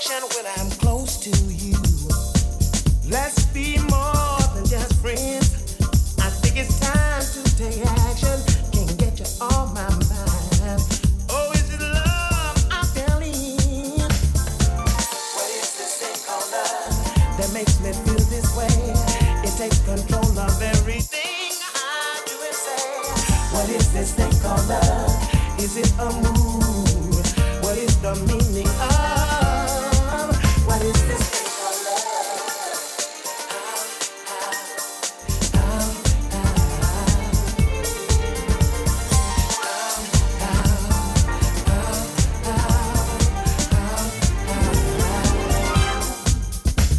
satisfaction when I'm close to you. Let's be more than just friends. I think it's time to take action. Can't get you off my mind. Oh, is it love I'm feeling? What is this thing called love that makes me feel this way? It takes control of everything I do and say. What is this thing called love? Is it a mood? What is the meaning of? What is this thing called love?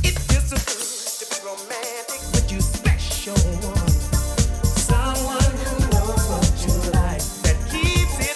It feels so good to be romantic with you, special one. Someone who knows what you like, that keeps it.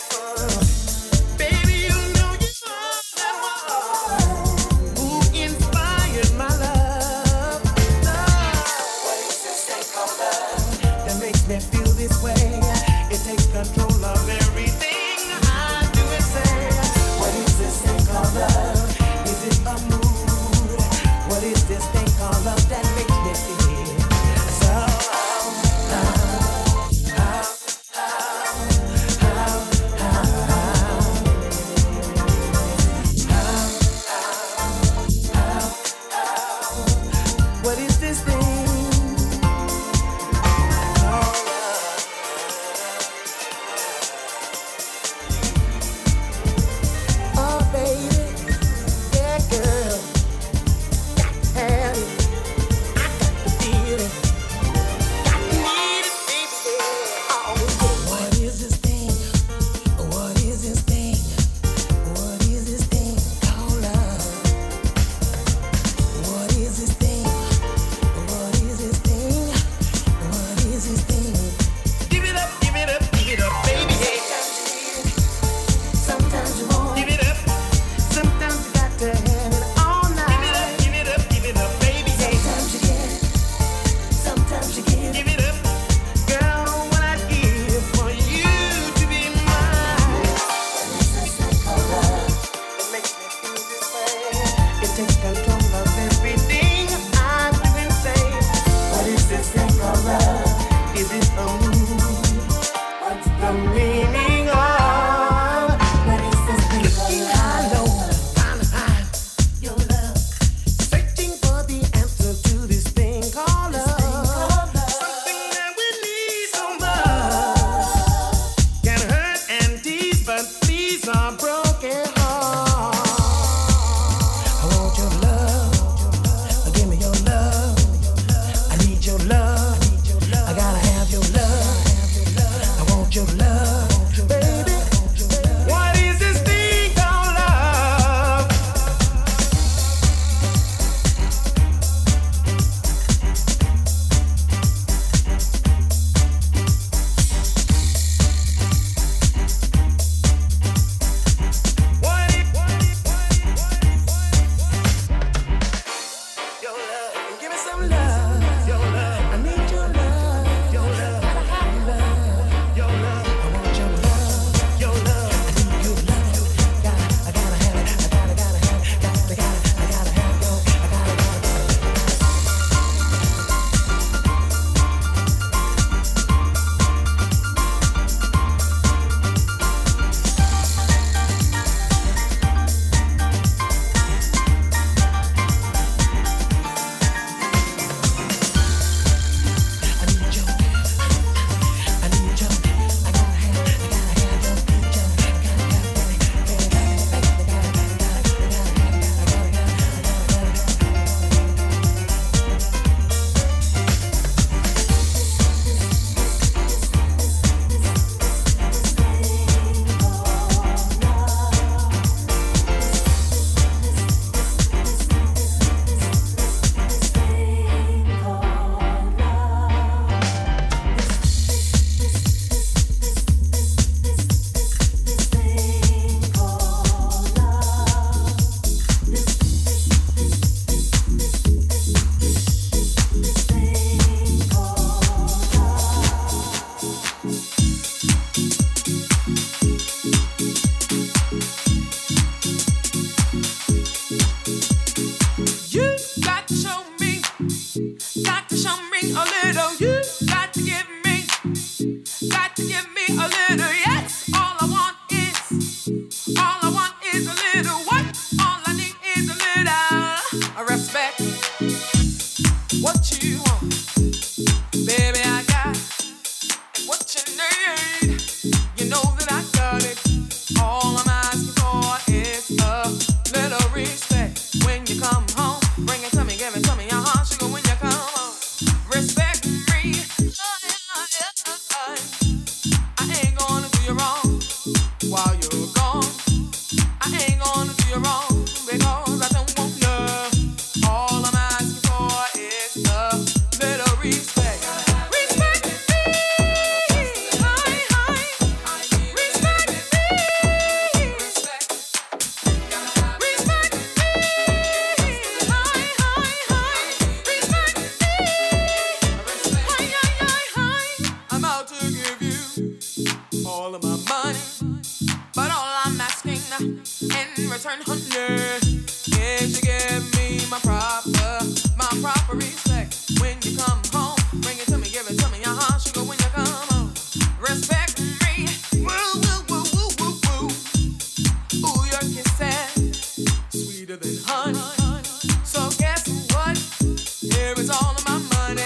in return, honey. Yeah, she gave me my proper respect. When you come home, bring it to me, give it to me, uh-huh, sugar, when you come home. Respect me, woo, woo, woo, woo, woo, woo. Ooh, your kiss is sweeter than honey. So guess what? Here is all of my money.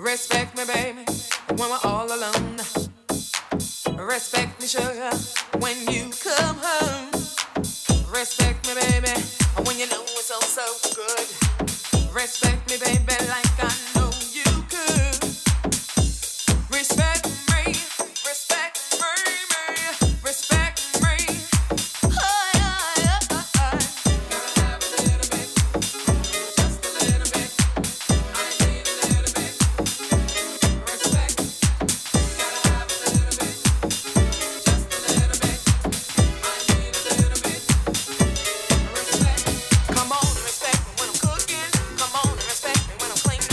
Respect me, baby, when we're all alone. Respect me, sugar, when you come home. Respect me, baby, when you know it's all so good. Respect me, baby, like I know you could. Respect me, respect me, respect me. Oh, yeah, yeah, yeah. Gotta have a little bit, just a little bit. Come on and respect me when I'm cooking. Come on and respect me when I'm cleaning.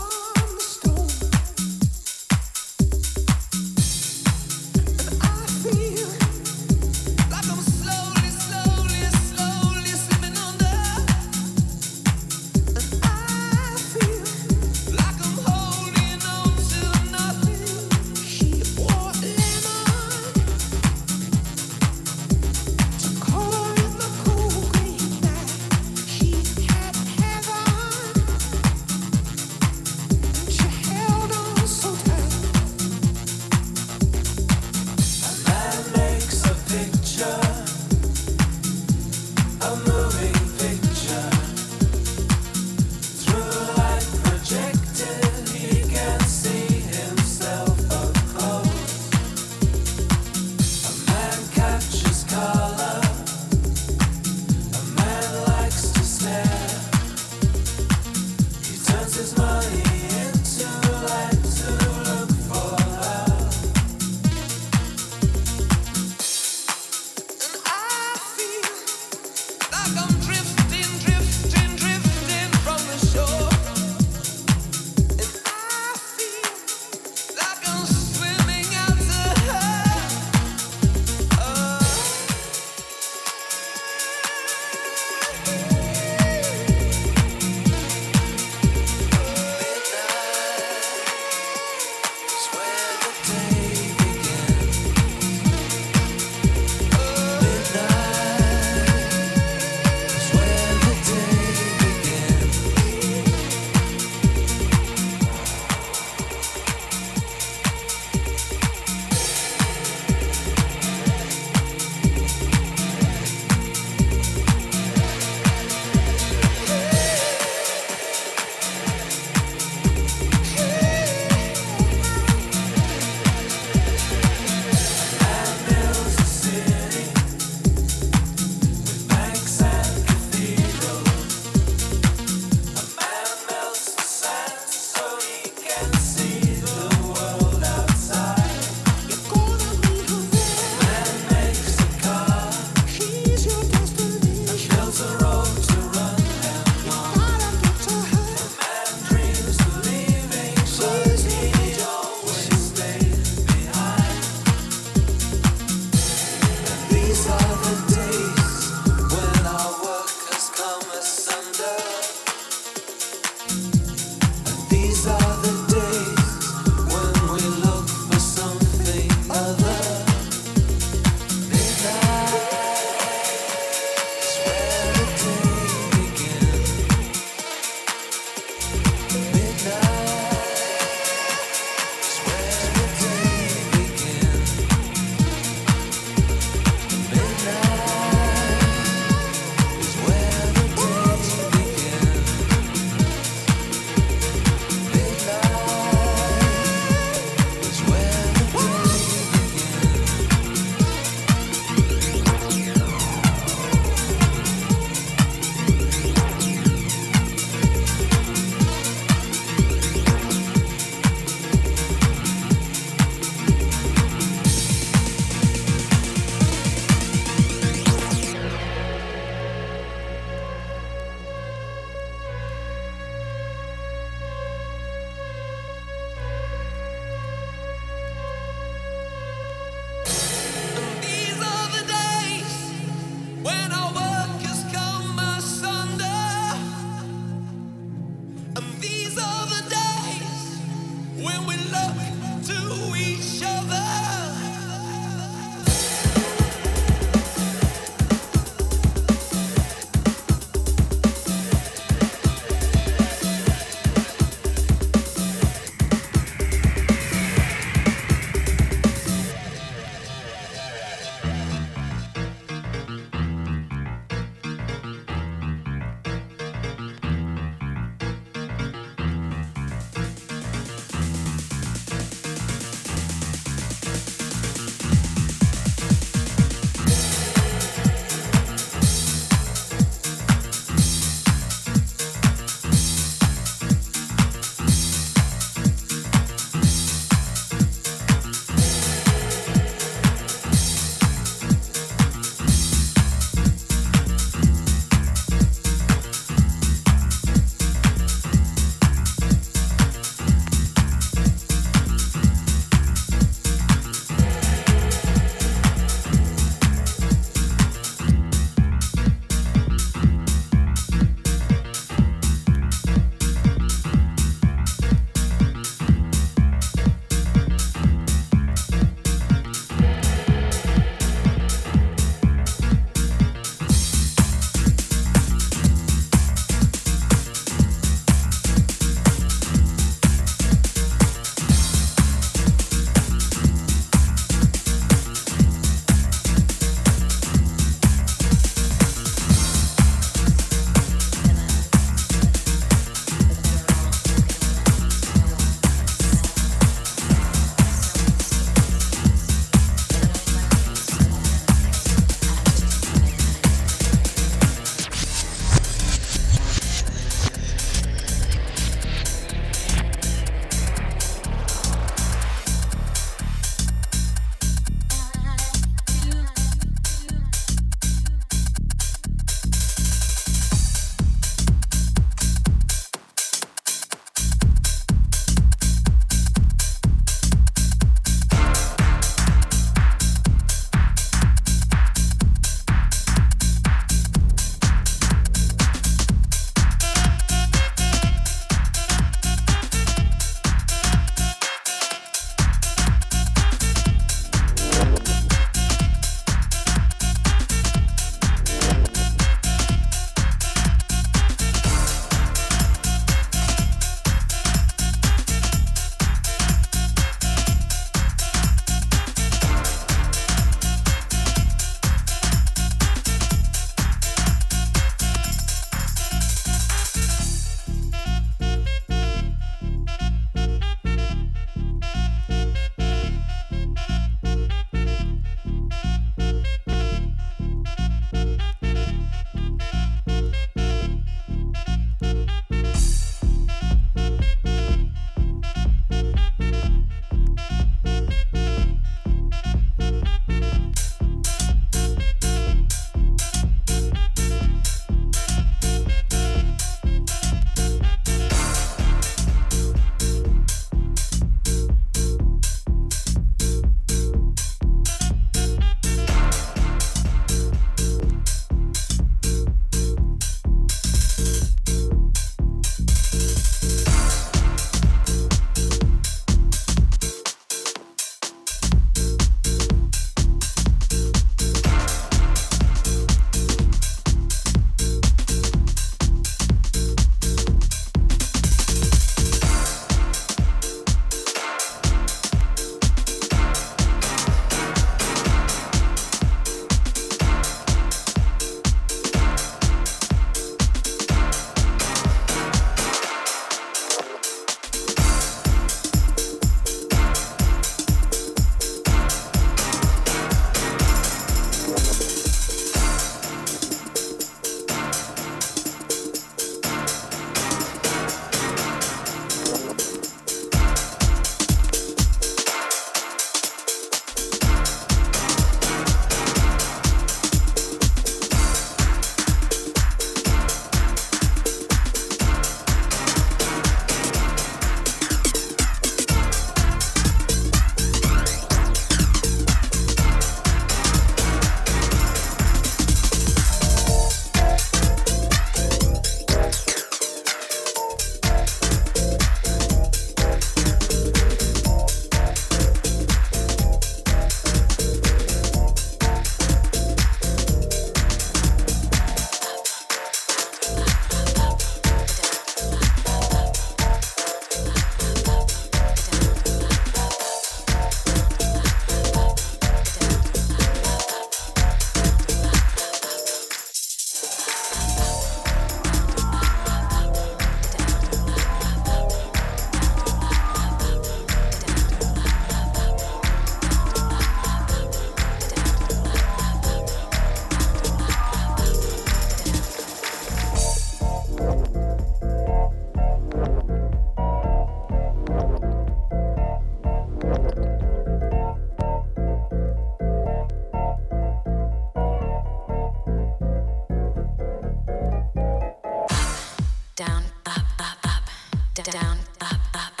down, up, up,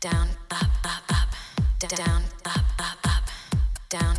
down, up, down, up, down, up, down, up, down.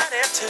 92.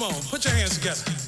Come on, put your hands together.